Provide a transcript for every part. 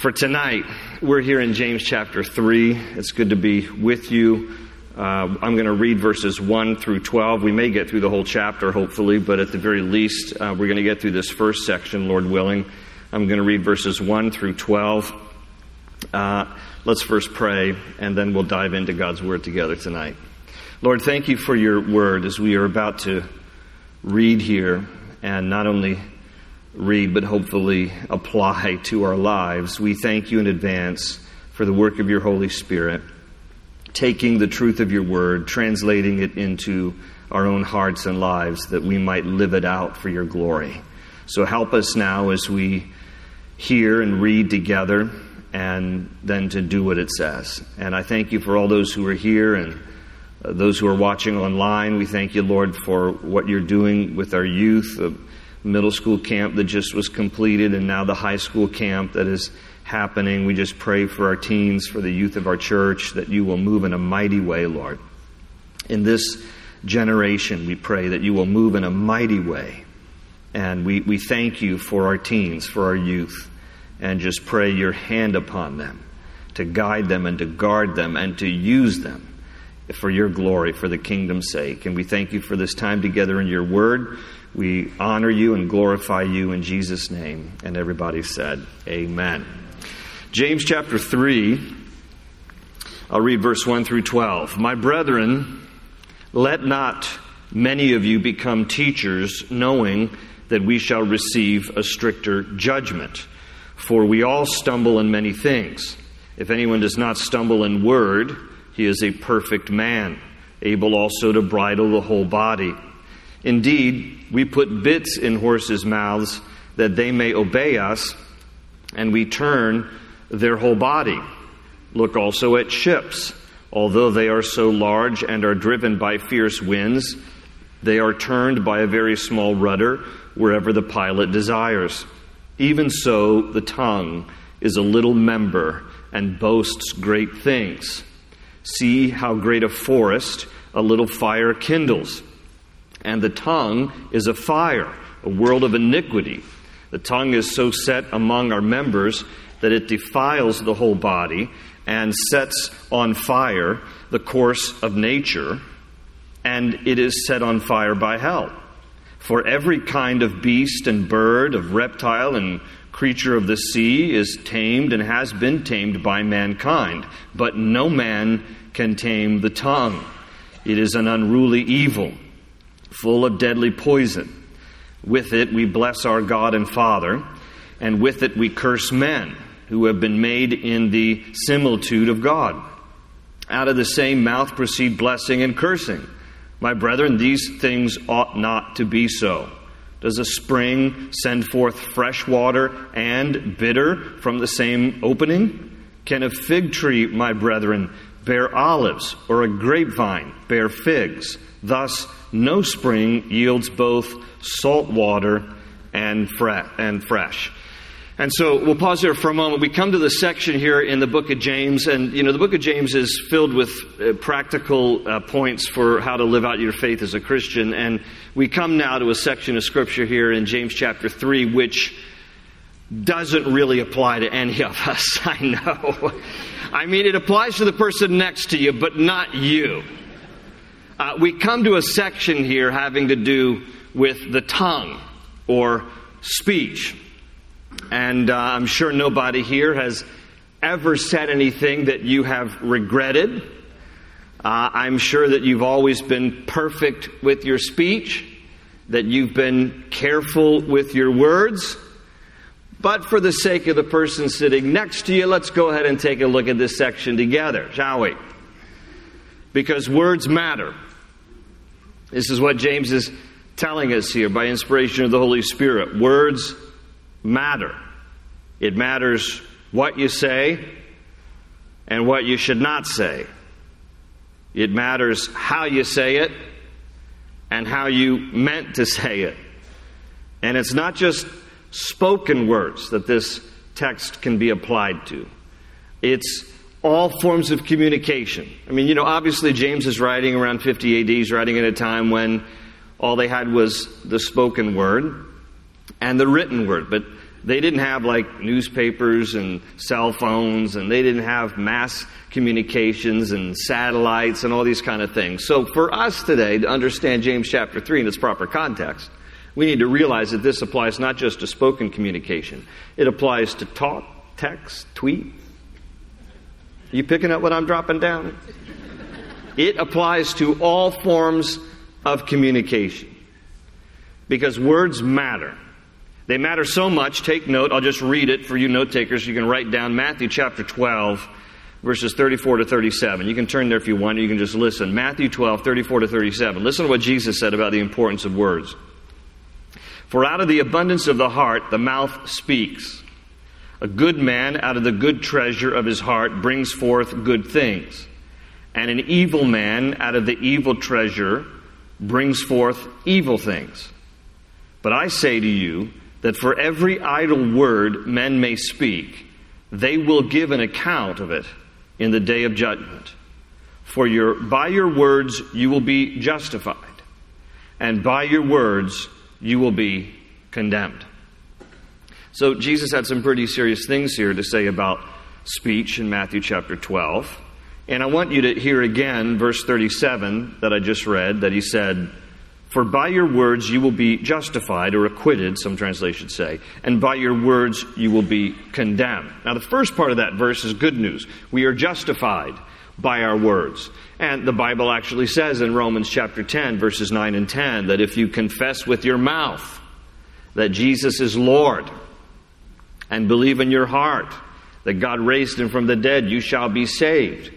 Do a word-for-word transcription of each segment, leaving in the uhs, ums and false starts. For tonight, we're here in James chapter three. It's good to be with you. Uh, I'm going to read verses one through twelve. We may get through the whole chapter, hopefully, but at the very least, uh, we're going to get through this first section, Lord willing. I'm going to read verses one through twelve. Uh, let's first pray, and then we'll dive into God's Word together tonight. Lord, thank you for your Word as we are about to read here, and not only read, but hopefully apply to our lives. We thank you in advance for the work of your Holy Spirit, taking the truth of your word, translating it into our own hearts and lives, that we might live it out for your glory. So help us now as we hear and read together, and then to do what it says. And I thank you for all those who are here and those who are watching online. We thank you, Lord, for what you're doing with our youth, the middle school camp that just was completed, and now the high school camp that is happening. We just pray for our teens, for the youth of our church, that you will move in a mighty way, Lord. In this generation, we pray that you will move in a mighty way. And we, we thank you for our teens, for our youth, and just pray your hand upon them, to guide them and to guard them and to use them for your glory, for the kingdom's sake. And we thank you for this time together in your word. We honor you and glorify you in Jesus' name. And everybody said, amen. James chapter three, I'll read verse one through twelve. My brethren, let not many of you become teachers, knowing that we shall receive a stricter judgment. For we all stumble in many things. If anyone does not stumble in word, he is a perfect man, able also to bridle the whole body. Indeed, we put bits in horses' mouths that they may obey us, and we turn their whole body. Look also at ships. Although they are so large and are driven by fierce winds, they are turned by a very small rudder wherever the pilot desires. Even so, the tongue is a little member and boasts great things. See how great a forest a little fire kindles. And the tongue is a fire, a world of iniquity. The tongue is so set among our members that it defiles the whole body and sets on fire the course of nature, and it is set on fire by hell. For every kind of beast and bird, of reptile and creature of the sea is tamed and has been tamed by mankind, but no man can tame the tongue. It is an unruly evil, full of deadly poison. With it we bless our God and Father, and with it we curse men who have been made in the similitude of God. Out of the same mouth proceed blessing and cursing. My brethren, these things ought not to be so. Does a spring send forth fresh water and bitter from the same opening? Can a fig tree, my brethren, bear olives, or a grapevine bear figs? Thus, no spring yields both salt water and fresh. And so we'll pause there for a moment. We come to the section here in the book of James, and you know the book of James is filled with uh, practical uh, points for how to live out your faith as a Christian. And we come now to a section of Scripture here in James chapter three, which doesn't really apply to any of us, I know. I mean, it applies to the person next to you, but not you. Uh, we come to a section here having to do with the tongue or speech. And uh, I'm sure nobody here has ever said anything that you have regretted. Uh, I'm sure that you've always been perfect with your speech, that you've been careful with your words. But for the sake of the person sitting next to you, let's go ahead and take a look at this section together, shall we? Because words matter. This is what James is telling us here by inspiration of the Holy Spirit. Words matter. It matters what you say and what you should not say. It matters how you say it and how you meant to say it. And it's not just spoken words that this text can be applied to. It's all forms of communication. I mean, you know, obviously James is writing around fifty A D. He's writing at a time when all they had was the spoken word and the written word. But They didn't have like newspapers and cell phones, and they didn't have mass communications and satellites and all these kind of things. So for us today to understand James chapter three in its proper context, we need to realize that this applies not just to spoken communication. It applies to talk, text, tweet. Are you picking up what I'm dropping down? It applies to all forms of communication because words matter. They matter so much. Take note. I'll just read it for you note takers. You can write down Matthew chapter twelve, verses thirty-four to thirty-seven. You can turn there if you want, or you can just listen. Matthew twelve, thirty-four to thirty-seven. Listen to what Jesus said about the importance of words. For out of the abundance of the heart, the mouth speaks. A good man out of the good treasure of his heart brings forth good things. And an evil man out of the evil treasure brings forth evil things. But I say to you, that for every idle word men may speak, they will give an account of it in the day of judgment. For your, by your words you will be justified, and by your words you will be condemned. So Jesus had some pretty serious things here to say about speech in Matthew chapter twelve. And I want you to hear again verse thirty-seven that I just read, that he said, for by your words you will be justified or acquitted, some translations say, and by your words you will be condemned. Now the first part of that verse is good news. We are justified by our words. And the Bible actually says in Romans chapter ten, verses nine and ten, that if you confess with your mouth that Jesus is Lord and believe in your heart that God raised him from the dead, you shall be saved.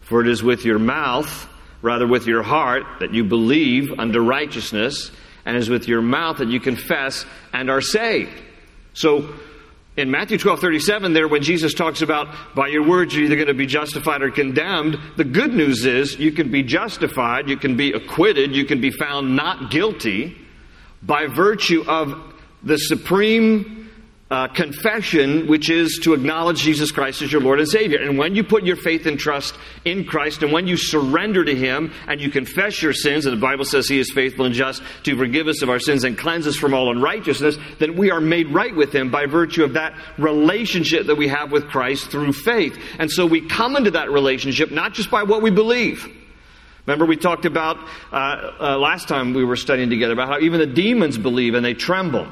For it is with your mouth, rather with your heart, that you believe unto righteousness, and it is with your mouth that you confess and are saved. So in Matthew twelve, thirty-seven there, when Jesus talks about by your words you're either going to be justified or condemned, the good news is you can be justified, you can be acquitted, you can be found not guilty by virtue of the supreme Uh, confession, which is to acknowledge Jesus Christ as your Lord and Savior. And when you put your faith and trust in Christ, and when you surrender to him and you confess your sins, and the Bible says he is faithful and just to forgive us of our sins and cleanse us from all unrighteousness, then we are made right with him by virtue of that relationship that we have with Christ through faith. And so we come into that relationship not just by what we believe. Remember, we talked about uh, uh, last time we were studying together about how even the demons believe and they tremble.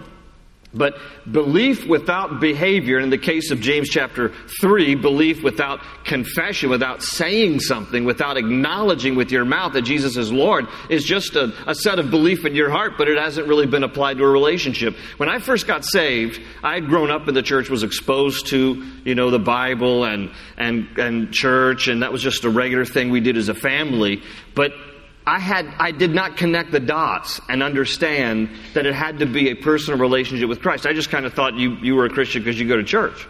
But belief without behavior, and in the case of James chapter three, belief without confession, without saying something, without acknowledging with your mouth that Jesus is Lord, is just a, a set of belief in your heart, but it hasn't really been applied to a relationship. When I first got saved, I had grown up in the church, was exposed to, you know, the Bible and, and, and church, and that was just a regular thing we did as a family. But I had, I did not connect the dots and understand that it had to be a personal relationship with Christ. I just kind of thought you, you were a Christian because you go to church.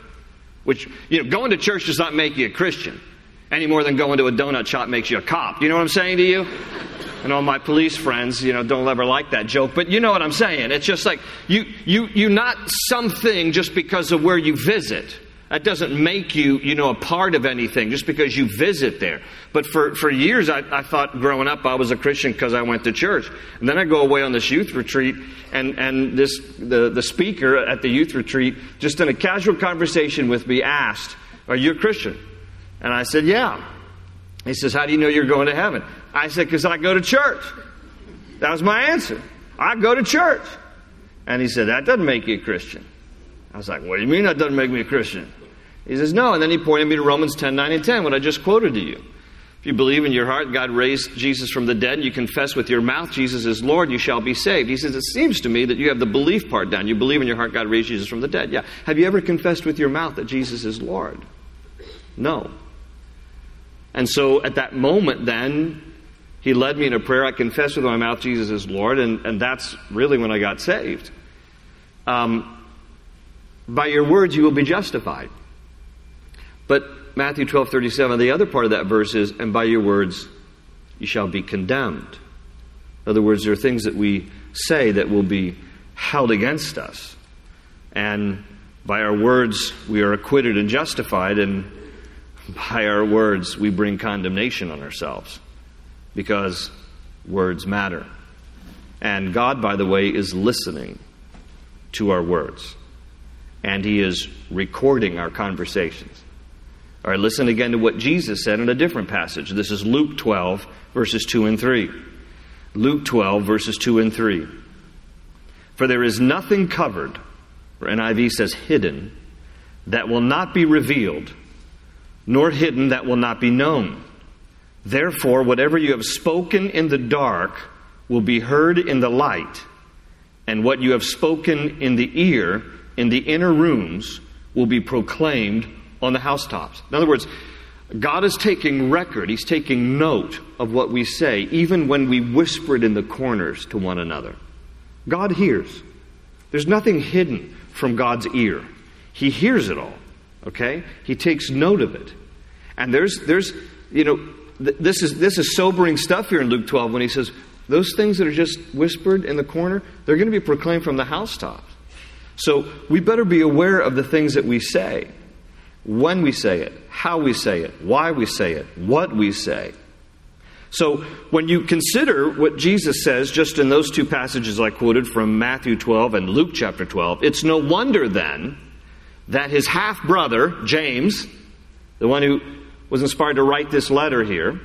Which, you know, going to church does not make you a Christian any more than going to a donut shop makes you a cop. You know what I'm saying to you? And all my police friends, you know, don't ever like that joke, but you know what I'm saying. It's just like, you, you, you're not something just because of where you visit. That doesn't make you, you know, a part of anything just because you visit there. But for, for years, I, I thought growing up I was a Christian because I went to church. And then I go away on this youth retreat, and, and this the, the speaker at the youth retreat, just in a casual conversation with me, asked, are you a Christian? And I said, yeah. He says, how do you know you're going to heaven? I said, because I go to church. That was my answer. I go to church. And he said, that doesn't make you a Christian. I was like, what do you mean that doesn't make me a Christian? He says, no. And then he pointed me to Romans ten, nine, and ten, what I just quoted to you. If you believe in your heart God raised Jesus from the dead, and you confess with your mouth Jesus is Lord, you shall be saved. He says, it seems to me that you have the belief part down. You believe in your heart God raised Jesus from the dead. Yeah. Have you ever confessed with your mouth that Jesus is Lord? No. And so at that moment then, he led me in a prayer. I confessed with my mouth Jesus is Lord, and, and that's really when I got saved. Um, by your words you will be justified. But Matthew twelve, thirty-seven, the other part of that verse is, and by your words you shall be condemned. In other words, there are things that we say that will be held against us. And by our words we are acquitted and justified, and by our words we bring condemnation on ourselves. Because words matter. And God, by the way, is listening to our words. and he is recording our conversations. All right, listen again to what Jesus said in a different passage. This is Luke twelve, verses two and three. Luke twelve, verses two and three. For there is nothing covered, or N I V says hidden, that will not be revealed, nor hidden that will not be known. Therefore, whatever you have spoken in the dark will be heard in the light, and what you have spoken in the ear, in the inner rooms, will be proclaimed on the housetops. In other words, God is taking record. He's taking note of what we say, even when we whisper it in the corners to one another. God hears. There's nothing hidden from God's ear. He hears it all, okay? He takes note of it. And there's, there's, you know, th- this is, this is sobering stuff here in Luke twelve when he says, those things that are just whispered in the corner, they're going to be proclaimed from the housetops. So we better be aware of the things that we say, when we say it, how we say it, why we say it, what we say. So when you consider what Jesus says just in those two passages I quoted from Matthew twelve and Luke chapter twelve, it's no wonder then that his half-brother, James, the one who was inspired to write this letter here,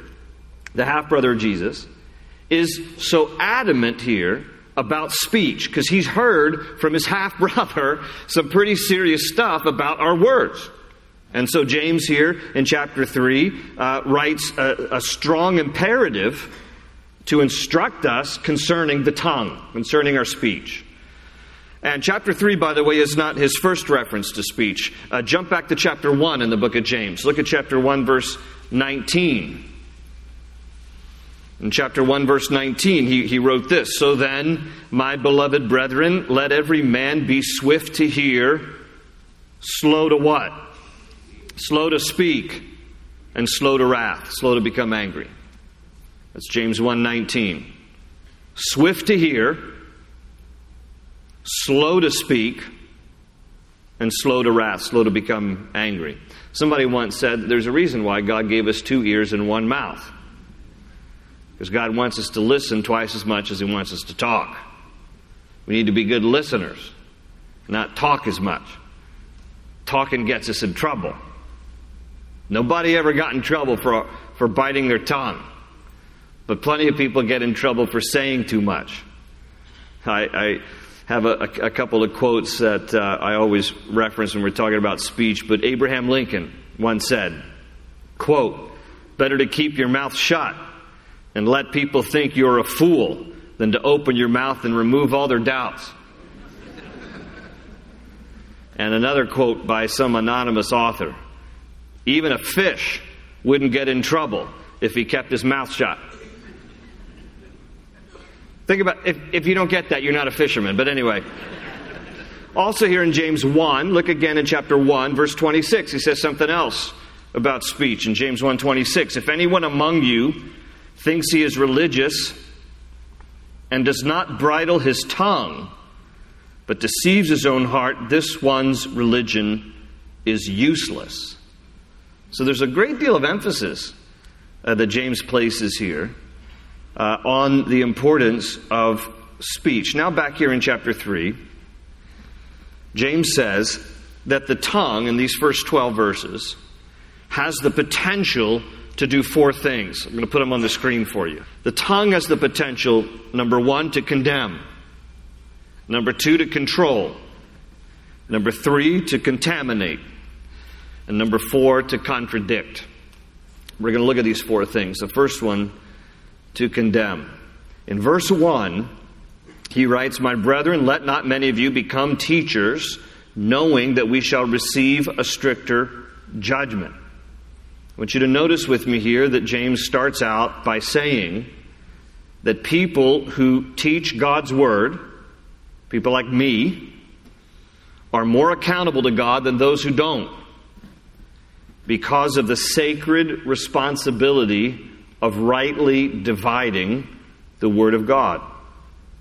the half-brother of Jesus, is so adamant here about speech, because he's heard from his half-brother some pretty serious stuff about our words. And so James here in chapter three uh, writes a, a strong imperative to instruct us concerning the tongue, concerning our speech. And chapter three, by the way, is not his first reference to speech. Uh, jump back to chapter one in the book of James. Look at chapter one, verse nineteen. In chapter one, verse nineteen, he, he wrote this, "So then, my beloved brethren, let every man be swift to hear, slow to what? Slow to speak, and slow to wrath, slow to become angry." That's James one nineteen. Swift to hear, slow to speak, and slow to wrath, slow to become angry. Somebody once said that there's a reason why God gave us two ears and one mouth. Because God wants us to listen twice as much as he wants us to talk. We need to be good listeners, not talk as much. Talking gets us in trouble. Nobody ever got in trouble for, for biting their tongue. But plenty of people get in trouble for saying too much. I, I have a, a couple of quotes that uh, I always reference when we're talking about speech, but Abraham Lincoln once said, quote, "Better to keep your mouth shut and let people think you're a fool than to open your mouth and remove all their doubts." And another quote by some anonymous author, "Even a fish wouldn't get in trouble if he kept his mouth shut." Think about, if, if you don't get that, you're not a fisherman. But anyway, also here in James one, look again in chapter one, verse twenty-six. He says something else about speech in James one twenty-six. "If anyone among you thinks he is religious and does not bridle his tongue, but deceives his own heart, this one's religion is useless." So there's a great deal of emphasis uh, that James places here uh, on the importance of speech. Now back here in chapter three, James says that the tongue, in these first twelve verses, has the potential to do four things. I'm going to put them on the screen for you. The tongue has the potential, number one, to condemn. Number two, to control. Number three, to contaminate. And number four, to contradict. We're going to look at these four things. The first one, to condemn. In verse one, he writes, "My brethren, let not many of you become teachers, knowing that we shall receive a stricter judgment." I want you to notice with me here that James starts out by saying that people who teach God's word, people like me, are more accountable to God than those who don't, because of the sacred responsibility of rightly dividing the word of God.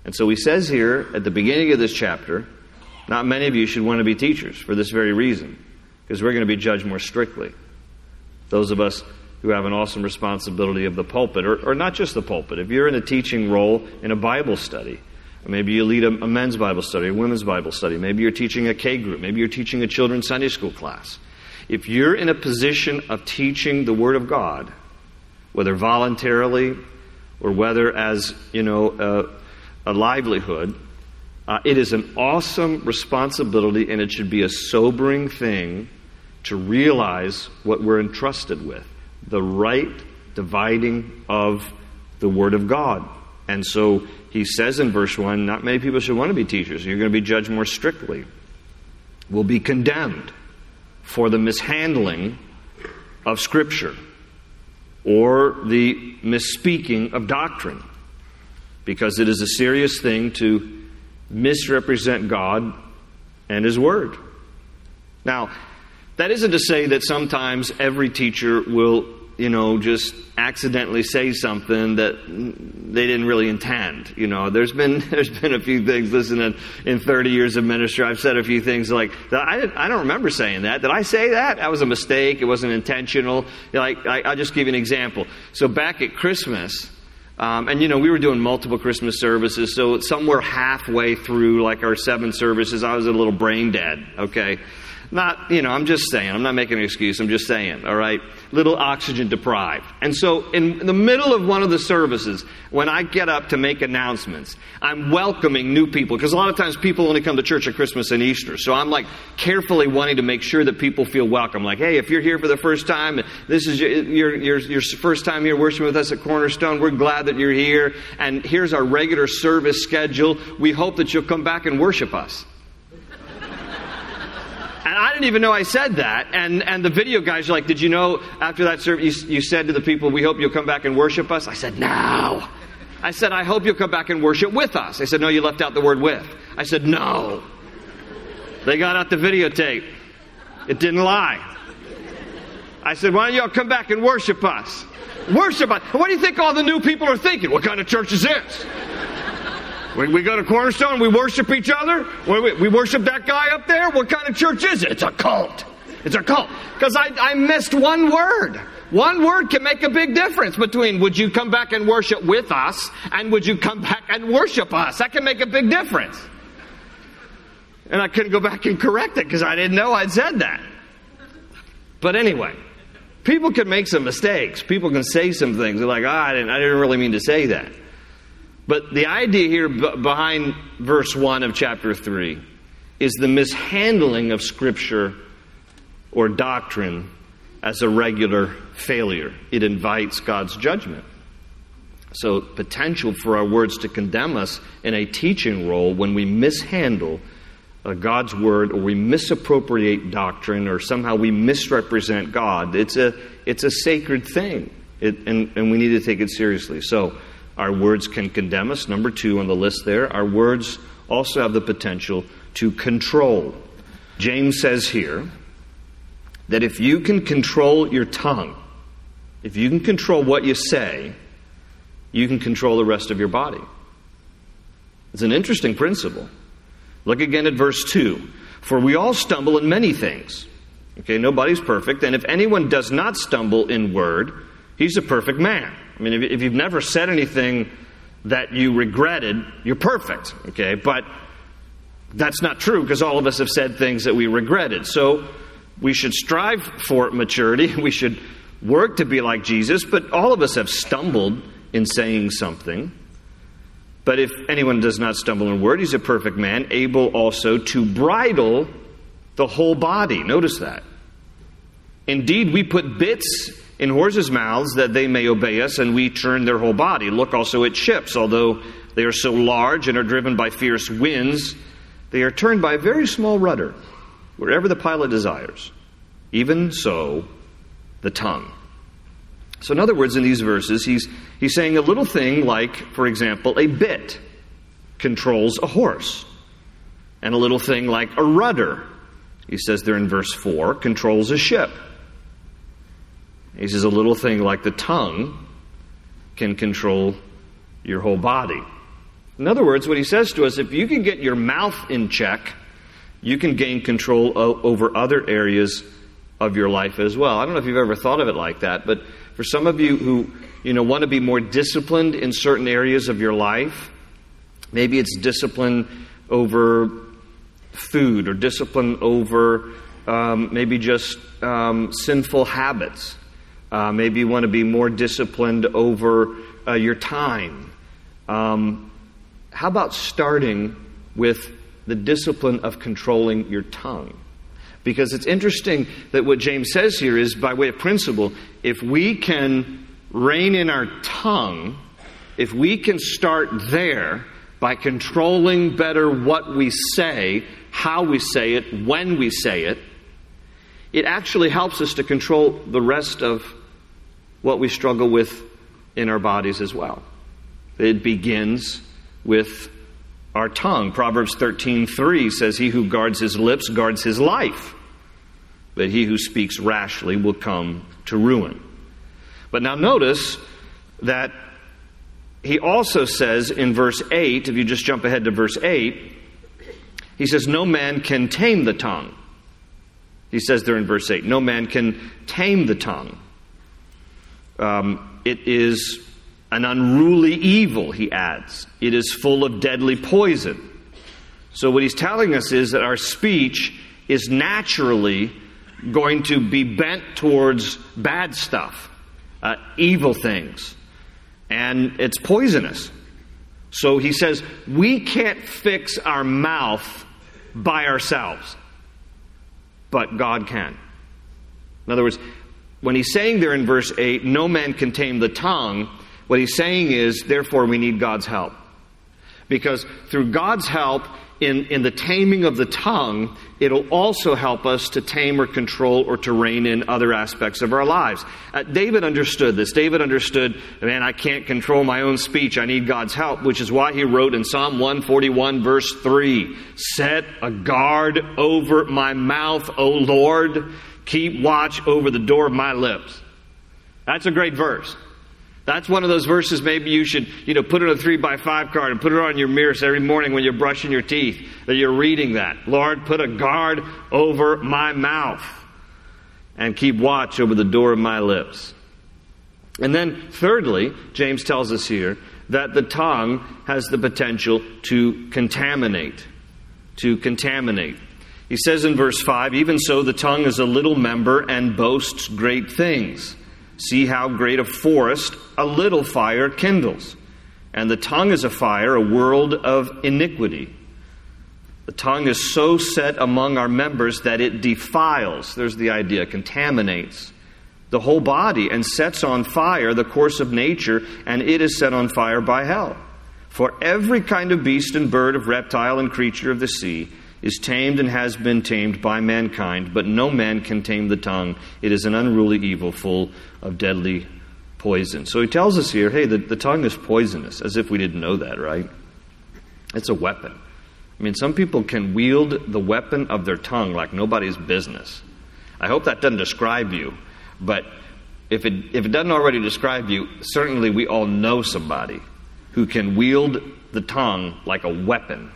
And so he says here at the beginning of this chapter, not many of you should want to be teachers for this very reason, because we're going to be judged more strictly. Those of us who have an awesome responsibility of the pulpit, or, or not just the pulpit, if you're in a teaching role in a Bible study, Maybe you lead a, a men's Bible study, a women's Bible study. Maybe you're teaching a K group. Maybe you're teaching a children's Sunday school class. If you're in a position of teaching the Word of God, whether voluntarily or whether as, you know, a, a livelihood, uh, it is an awesome responsibility, and it should be a sobering thing to realize what we're entrusted with, the right dividing of the Word of God. And so he says in verse one, not many people should want to be teachers. You're going to be judged more strictly. Will be condemned for the mishandling of Scripture or the misspeaking of doctrine, because it is a serious thing to misrepresent God and His Word. Now, that isn't to say that sometimes every teacher will, you know, just accidentally say something that they didn't really intend. You know, there's been there's been a few things. Listen, in, in thirty years of ministry, I've said a few things like, I, I don't remember saying that. Did I say that? That was a mistake. It wasn't intentional. Like, I, I'll just give you an example. So back at Christmas, um, and, you know, we were doing multiple Christmas services. So somewhere halfway through, like, our seven services, I was a little brain dead, okay? Not, you know, I'm just saying. I'm not making an excuse. I'm just saying, all right? Little oxygen deprived. And so in the middle of one of the services, when I get up to make announcements, I'm welcoming new people. Because a lot of times people only come to church at Christmas and Easter. So I'm like carefully wanting to make sure that people feel welcome. Like, hey, if you're here for the first time, this is your, your, your, your first time here worshiping with us at Cornerstone, we're glad that you're here. And here's our regular service schedule. We hope that you'll come back and worship us. And I didn't even know I said that. And and the video guys are like, did you know after that service you, you said to the people, we hope you'll come back and worship us? I said, no. I said, I hope you'll come back and worship with us. They said, no, you left out the word with. I said, no. They got out the videotape. It didn't lie. I said, why don't y'all come back and worship us? Worship us. What do you think all the new people are thinking? What kind of church is this? We, we go to Cornerstone, we worship each other. We, we, we worship that guy up there. What kind of church is it? It's a cult. It's a cult. Because I, I missed one word. One word can make a big difference between would you come back and worship with us and would you come back and worship us. That can make a big difference. And I couldn't go back and correct it because I didn't know I'd said that. But anyway, people can make some mistakes. People can say some things. They're like, ah, I didn't, I didn't really mean to say that. But the idea here behind verse one of chapter three is the mishandling of Scripture or doctrine as a regular failure. It invites God's judgment. So potential for our words to condemn us in a teaching role when we mishandle uh, God's Word, or we misappropriate doctrine, or somehow we misrepresent God. It's a, it's a sacred thing, it, and, and we need to take it seriously. So our words can condemn us. Number two on the list there, our words also have the potential to control. James says here that if you can control your tongue, if you can control what you say, you can control the rest of your body. It's an interesting principle. Look again at verse two. For we all stumble in many things. Okay, nobody's perfect. And if anyone does not stumble in word, he's a perfect man. I mean, if you've never said anything that you regretted, you're perfect, okay? But that's not true, because all of us have said things that we regretted. So we should strive for maturity. We should work to be like Jesus, but all of us have stumbled in saying something. But if anyone does not stumble in word, he's a perfect man, able also to bridle the whole body. Notice that. Indeed, we put bits in horses' mouths that they may obey us, and we turn their whole body. Look also at ships. Although they are so large and are driven by fierce winds, they are turned by a very small rudder, wherever the pilot desires. Even so, the tongue. So in other words, in these verses, he's, he's saying a little thing like, for example, a bit controls a horse. And a little thing like a rudder, he says there in verse four, controls a ship. He says a little thing like the tongue can control your whole body. In other words, what he says to us, if you can get your mouth in check, you can gain control o- over other areas of your life as well. I don't know if you've ever thought of it like that, but for some of you who, you know, want to be more disciplined in certain areas of your life, Maybe it's discipline over food, or discipline over um, maybe just um, sinful habits. Uh, maybe you want to be more disciplined over uh, your time. Um, how about starting with the discipline of controlling your tongue? Because it's interesting that what James says here is, by way of principle, if we can rein in our tongue, if we can start there by controlling better what we say, how we say it, when we say it, it actually helps us to control the rest of what we struggle with in our bodies as well. It begins with our tongue. Proverbs thirteen three says, "He who guards his lips guards his life, but he who speaks rashly will come to ruin." But now notice that he also says in verse eight, if you just jump ahead to verse eight, he says, "No man can tame the tongue." He says there in verse eight, "No man can tame the tongue." Um, it is an unruly evil, he adds. It is full of deadly poison. So what he's telling us is that our speech is naturally going to be bent towards bad stuff, uh, evil things. And it's poisonous. So he says, we can't fix our mouth by ourselves. But God can. In other words, when he's saying there in verse eight, "No man can tame the tongue," what he's saying is, therefore, we need God's help. Because through God's help in, in the taming of the tongue, it'll also help us to tame or control or to rein in other aspects of our lives. Uh, David understood this. David understood, man, I can't control my own speech. I need God's help, which is why he wrote in Psalm one forty-one, verse three, "Set a guard over my mouth, O Lord. Keep watch over the door of my lips." That's a great verse. That's one of those verses maybe you should, you know, put it on a three by five card and put it on your mirror so every morning when you're brushing your teeth that you're reading that. Lord, put a guard over my mouth and keep watch over the door of my lips. And then thirdly, James tells us here that the tongue has the potential to contaminate, to contaminate. He says in verse five, "Even so the tongue is a little member and boasts great things. See how great a forest a little fire kindles. And the tongue is a fire, a world of iniquity. The tongue is so set among our members that it defiles," there's the idea, contaminates, "the whole body and sets on fire the course of nature, and it is set on fire by hell. For every kind of beast and bird, of reptile and creature of the sea is tamed and has been tamed by mankind, but no man can tame the tongue. It is an unruly evil full of deadly poison." So he tells us here, hey, the, the tongue is poisonous, as if we didn't know that, right? It's a weapon. I mean, some people can wield the weapon of their tongue like nobody's business. I hope that doesn't describe you, but if it, if it doesn't already describe you, certainly we all know somebody who can wield the tongue like a weapon.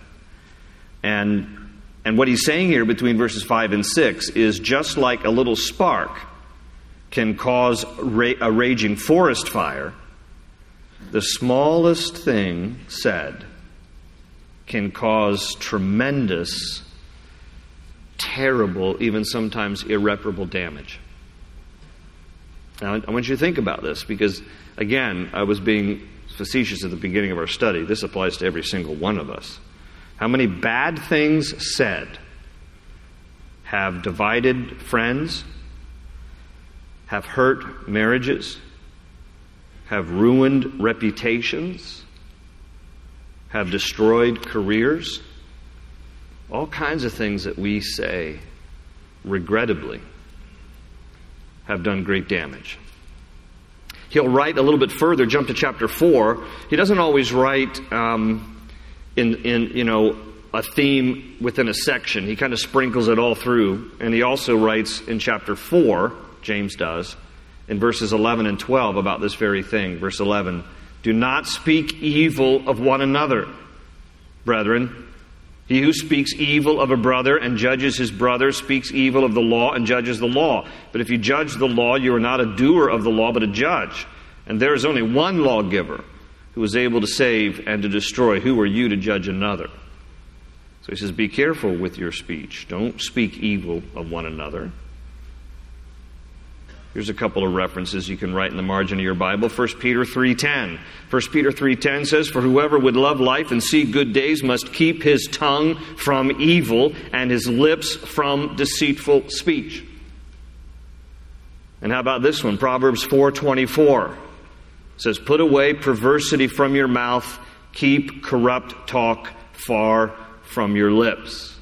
And And what he's saying here between verses five and six is just like a little spark can cause ra- a raging forest fire, the smallest thing said can cause tremendous, terrible, even sometimes irreparable damage. Now, I want you to think about this because, again, I was being facetious at the beginning of our study. This applies to every single one of us. How many bad things said have divided friends, have hurt marriages, have ruined reputations, have destroyed careers? All kinds of things that we say, regrettably, have done great damage. He'll write a little bit further, jump to chapter four. He doesn't always write... Um, In, in you know, a theme within a section. He kind of sprinkles it all through. And he also writes in chapter four, James does, in verses eleven and twelve about this very thing. Verse eleven, "Do not speak evil of one another, brethren. He who speaks evil of a brother and judges his brother speaks evil of the law and judges the law. But if you judge the law, you are not a doer of the law, but a judge. And there is only one lawgiver, who is able to save and to destroy. Who are you to judge another? So he says, be careful with your speech. Don't speak evil of one another. Here's a couple of references you can write in the margin of your Bible. First Peter three ten. First Peter three ten says, for whoever would love life and see good days must keep his tongue from evil and his lips from deceitful speech. And how about this one? Proverbs four twenty-four says, put away perversity from your mouth, keep corrupt talk far from your lips.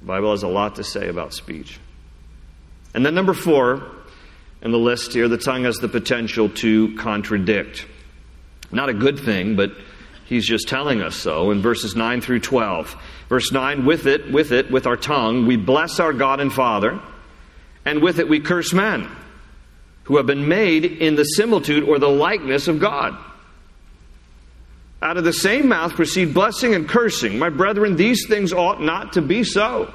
The Bible has a lot to say about speech. And then number four in the list here, the tongue has the potential to contradict. Not a good thing, but he's just telling us so in verses nine through twelve. Verse nine, with it, with it, with our tongue, we bless our God and Father, and with it we curse men who have been made in the similitude or the likeness of God. Out of the same mouth proceed blessing and cursing. My brethren, these things ought not to be so.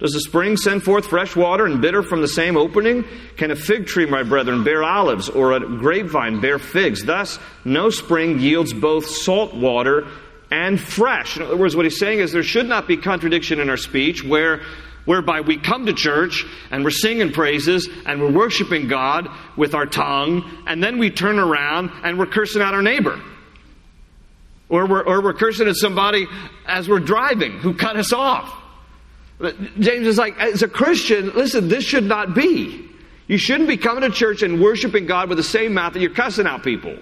Does the spring send forth fresh water and bitter from the same opening? Can a fig tree, my brethren, bear olives, or a grapevine bear figs? Thus, no spring yields both salt water and fresh. In other words, what he's saying is there should not be contradiction in our speech where... whereby we come to church and we're singing praises and we're worshiping God with our tongue, and then we turn around and we're cursing out our neighbor. Or we're, or we're cursing at somebody as we're driving who cut us off. But James is like, as a Christian, listen, this should not be. You shouldn't be coming to church and worshiping God with the same mouth that you're cussing out people.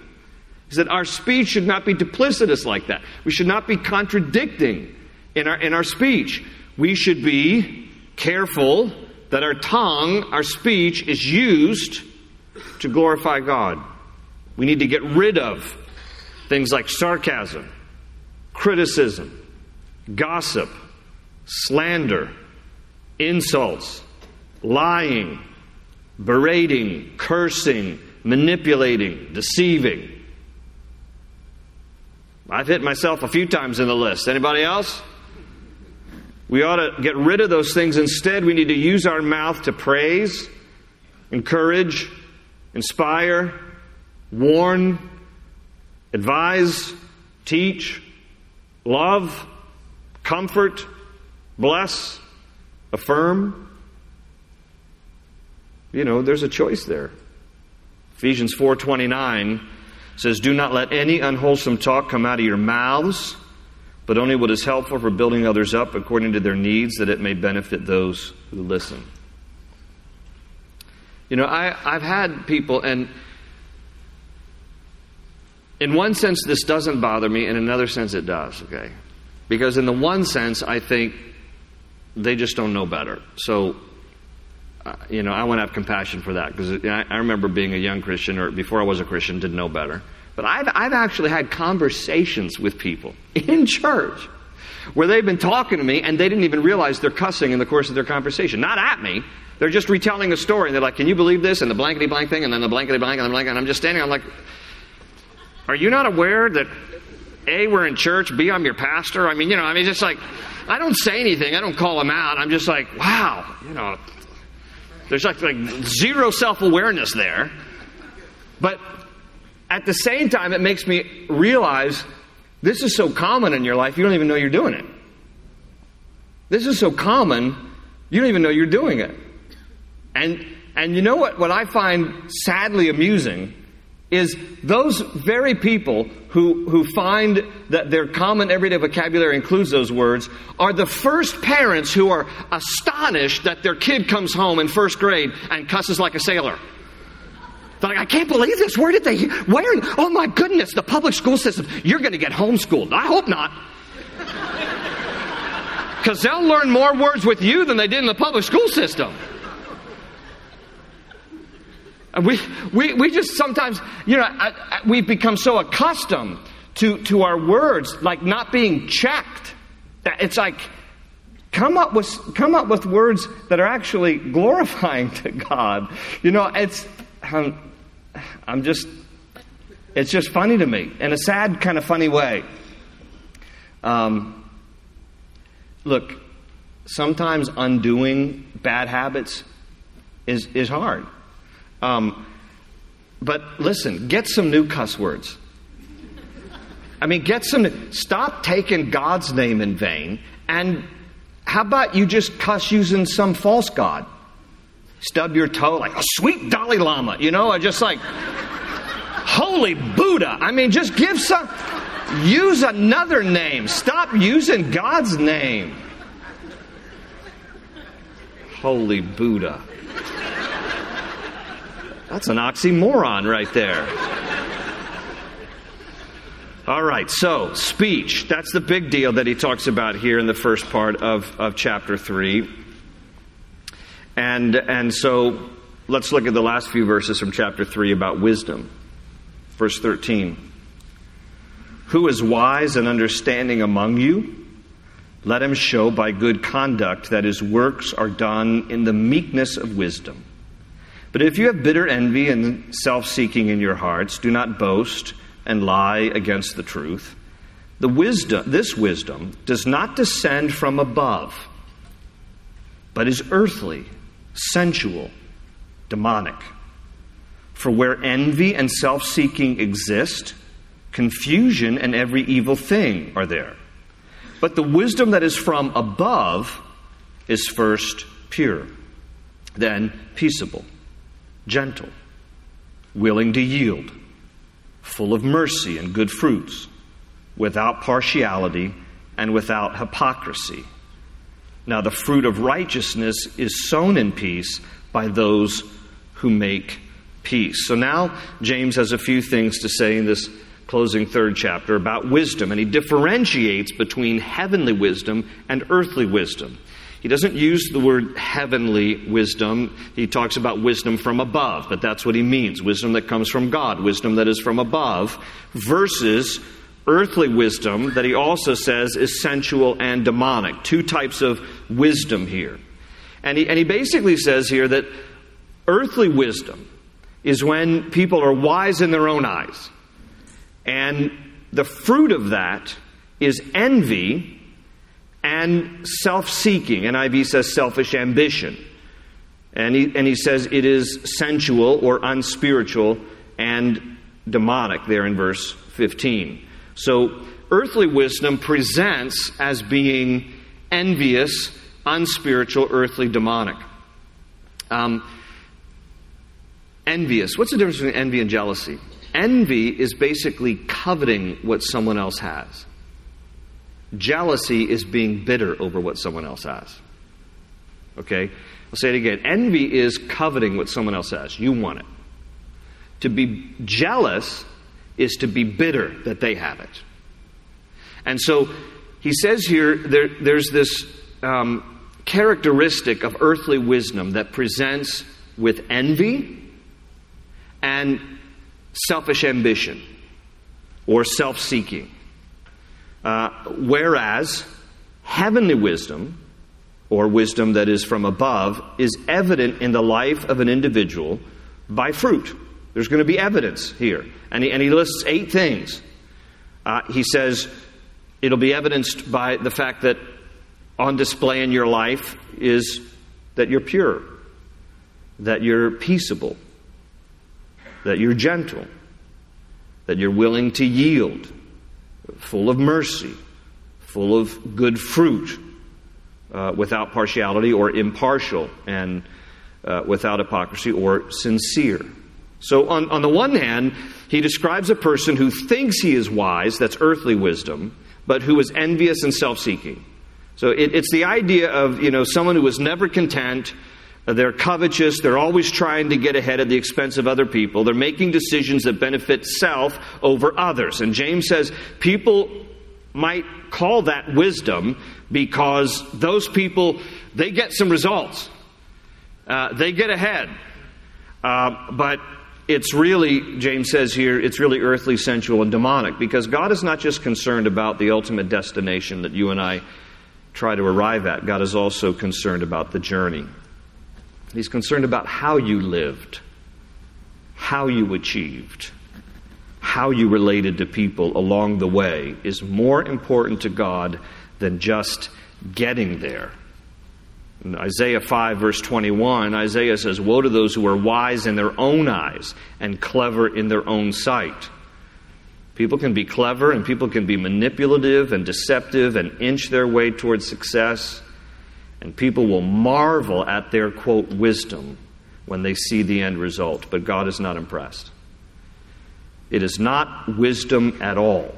He said our speech should not be duplicitous like that. We should not be contradicting in our in our speech. We should be careful that our tongue, our speech, is used to glorify God. We need to get rid of things like sarcasm, criticism, gossip, slander, insults, lying, berating, cursing, manipulating, deceiving. I've hit myself a few times in the list. Anybody else? We ought to get rid of those things. Instead, we need to use our mouth to praise, encourage, inspire, warn, advise, teach, love, comfort, bless, affirm. You know, there's a choice there. Ephesians four twenty-nine says, do not let any unwholesome talk come out of your mouths, but only what is helpful for building others up according to their needs, that it may benefit those who listen. You know, I, I've had people, and in one sense this doesn't bother me, in another sense it does, okay? Because in the one sense, I think they just don't know better. So, uh, you know, I want to have compassion for that, because I, I remember being a young Christian, or before I was a Christian, didn't know better. But I've, I've actually had conversations with people in church where they've been talking to me and they didn't even realize they're cussing in the course of their conversation. Not at me. They're just retelling a story. And they're like, can you believe this? And the blankety-blank thing, and then the blankety-blank, and the blank. And I'm just standing there, I'm like, are you not aware that A, we're in church, B, I'm your pastor? I mean, you know, I mean, just like, I don't say anything. I don't call them out. I'm just like, wow, you know, there's like, like zero self-awareness there. But at the same time, it makes me realize this is so common in your life, you don't even know you're doing it. This is so common, you don't even know you're doing it. And and you know what, what I find sadly amusing is those very people who, who find that their common everyday vocabulary includes those words are the first parents who are astonished that their kid comes home in first grade and cusses like a sailor. Like, I can't believe this. Where did they, where, oh my goodness, the public school system, you're going to get homeschooled. I hope not. Because they'll learn more words with you than they did in the public school system. And we, we, we just sometimes, you know, I, I, we've become so accustomed to, to our words, like not being checked. That it's like, Come up with, come up with words that are actually glorifying to God. You know, it's, I'm, I'm just, it's just funny to me, in a sad kind of funny way. Um, look, sometimes undoing bad habits is, is hard. Um, but listen, get some new cuss words. I mean, get some, stop taking God's name in vain, and how about you just cuss using some false god? Stub your toe like, a sweet Dalai Lama, you know, or just like, holy Buddha. I mean, just give some, use another name. Stop using God's name. Holy Buddha. That's an oxymoron right there. All right, so speech. That's the big deal that he talks about here in the first part of, of chapter three. And and so let's look at the last few verses from chapter three about wisdom. Verse thirteen. Who is wise and understanding among you? Let him show by good conduct that his works are done in the meekness of wisdom. But if you have bitter envy and self-seeking in your hearts, do not boast and lie against the truth. The wisdom, this wisdom does not descend from above, but is earthly, sensual, demonic. For where envy and self-seeking exist, confusion and every evil thing are there. But the wisdom that is from above is first pure, then peaceable, gentle, willing to yield, full of mercy and good fruits, without partiality and without hypocrisy. Now the fruit of righteousness is sown in peace by those who make peace. So now James has a few things to say in this closing third chapter about wisdom, and he differentiates between heavenly wisdom and earthly wisdom. He doesn't use the word heavenly wisdom. He talks about wisdom from above, but that's what he means. Wisdom that comes from God, wisdom that is from above, versus earthly wisdom that he also says is sensual and demonic. Two types of wisdom here. And he, and he basically says here that earthly wisdom is when people are wise in their own eyes. And the fruit of that is envy and self-seeking. N I V says selfish ambition. And he, and he says it is sensual or unspiritual and demonic there in verse fifteen. So earthly wisdom presents as being envious, unspiritual, earthly, demonic. Um, envious. What's the difference between envy and jealousy? Envy is basically coveting what someone else has. Jealousy is being bitter over what someone else has. Okay? I'll say it again. Envy is coveting what someone else has. You want it. To be jealous is to be bitter that they have it. And so he says here there, there's this um, characteristic of earthly wisdom that presents with envy and selfish ambition or self-seeking. Uh, whereas heavenly wisdom, or wisdom that is from above, is evident in the life of an individual by fruit. There's going to be evidence here. And he, and he lists eight things. Uh, he says it'll be evidenced by the fact that on display in your life is that you're pure, that you're peaceable, that you're gentle, that you're willing to yield, full of mercy, full of good fruit, uh, without partiality or impartial, and uh, without hypocrisy or sincere. So on, on the one hand, he describes a person who thinks he is wise, that's earthly wisdom, but who is envious and self-seeking. So it, it's the idea of, you know, someone who is never content. They're covetous. They're always trying to get ahead at the expense of other people. They're making decisions that benefit self over others. And James says people might call that wisdom because those people, they get some results. Uh, they get ahead. Uh, but it's really, James says here, it's really earthly, sensual, and demonic, because God is not just concerned about the ultimate destination that you and I try to arrive at. God is also concerned about the journey. He's concerned about how you lived, how you achieved, how you related to people along the way is more important to God than just getting there. In Isaiah five, verse twenty-one, Isaiah says, "Woe to those who are wise in their own eyes and clever in their own sight." People can be clever and people can be manipulative and deceptive and inch their way towards success. And people will marvel at their, quote, wisdom when they see the end result. But God is not impressed. It is not wisdom at all,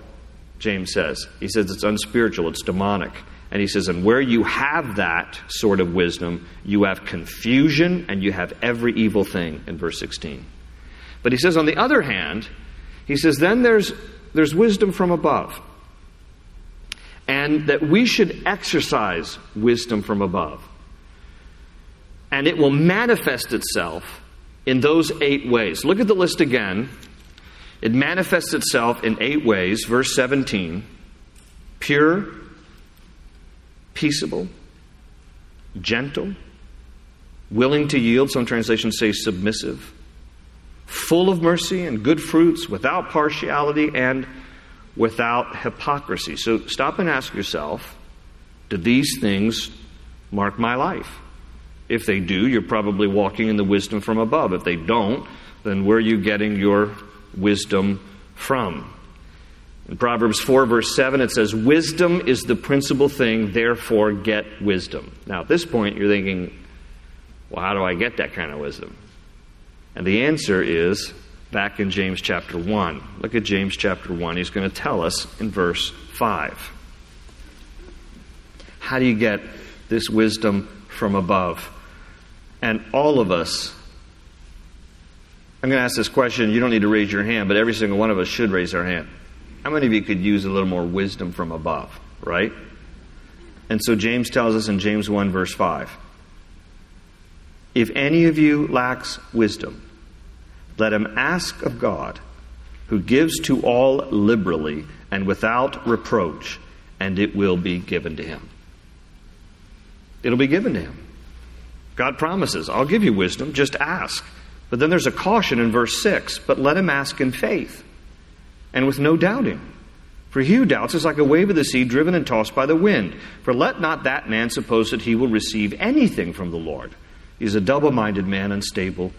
James says. He says it's unspiritual, it's demonic. And he says, and where you have that sort of wisdom, you have confusion and you have every evil thing, in verse sixteen. But he says, on the other hand, he says, then there's, there's wisdom from above. And that we should exercise wisdom from above. And it will manifest itself in those eight ways. Look at the list again. It manifests itself in eight ways. Verse seventeen, pure, peaceable, gentle, willing to yield, some translations say submissive, full of mercy and good fruits, without partiality and without hypocrisy. So stop and ask yourself, do these things mark my life? If they do, you're probably walking in the wisdom from above. If they don't, then where are you getting your wisdom from? In Proverbs four, verse seven, it says, wisdom is the principal thing, therefore get wisdom. Now, at this point, you're thinking, well, how do I get that kind of wisdom? And the answer is back in James chapter one. Look at James chapter one. He's going to tell us in verse five. How do you get this wisdom from above? And all of us, I'm going to ask this question. You don't need to raise your hand, but every single one of us should raise our hand. How many of you could use a little more wisdom from above, right? And so James tells us in James one, verse five, if any of you lacks wisdom, let him ask of God, who gives to all liberally and without reproach, and it will be given to him. It'll be given to him. God promises, I'll give you wisdom, just ask. But then there's a caution in verse six, but let him ask in faith, and with no doubting. For he who doubts is like a wave of the sea driven and tossed by the wind. For let not that man suppose that he will receive anything from the Lord. He's a double-minded man, unstable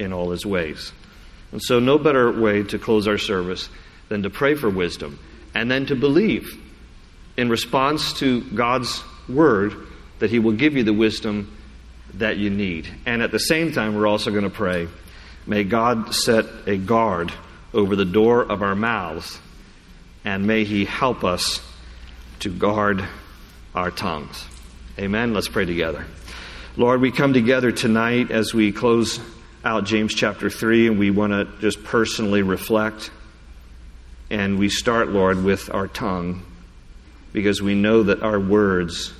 in all his ways. And so no better way to close our service than to pray for wisdom and then to believe in response to God's word that he will give you the wisdom that you need. And at the same time, we're also going to pray, may God set a guard over the door of our mouths, and may he help us to guard our tongues. Amen. Let's pray together. Lord, we come together tonight as we close out James chapter three, and we want to just personally reflect. And we start, Lord, with our tongue, because we know that our words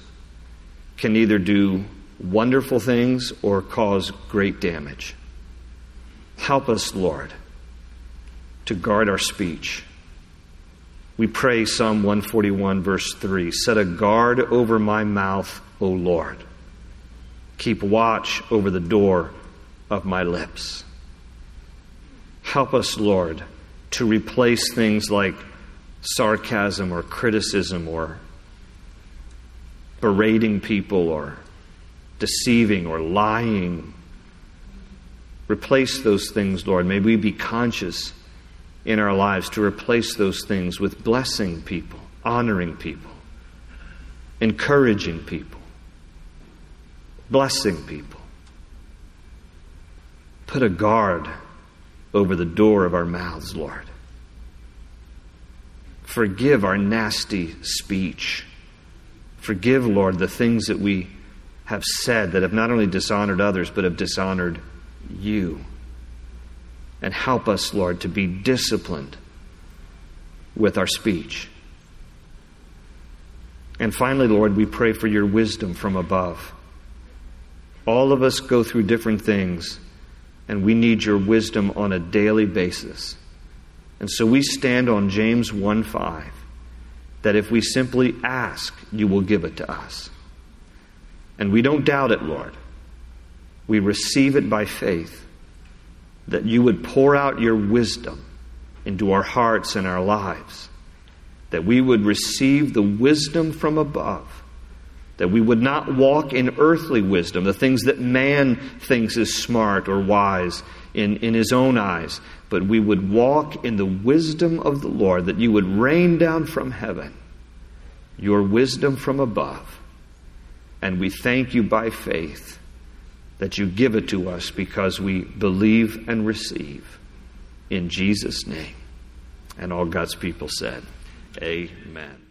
can either do wonderful things or cause great damage. Help us, Lord, to guard our speech. We pray Psalm one forty-one, verse three, set a guard over my mouth, O Lord. Keep watch over the door of my lips. Help us, Lord, to replace things like sarcasm or criticism or berating people or deceiving or lying. Replace those things, Lord. May we be conscious in our lives to replace those things with blessing people, honoring people, encouraging people, blessing people. Put a guard over the door of our mouths, Lord. Forgive our nasty speech. Forgive, Lord, the things that we have said that have not only dishonored others, but have dishonored you. And help us, Lord, to be disciplined with our speech. And finally, Lord, we pray for your wisdom from above. All of us go through different things, and we need your wisdom on a daily basis. And so we stand on James one five, that if we simply ask, you will give it to us. And we don't doubt it, Lord. We receive it by faith, that you would pour out your wisdom into our hearts and our lives, that we would receive the wisdom from above that we would not walk in earthly wisdom, the things that man thinks is smart or wise in, in his own eyes, but we would walk in the wisdom of the Lord, that you would rain down from heaven your wisdom from above. And we thank you by faith that you give it to us because we believe and receive. In Jesus' name. And all God's people said, Amen.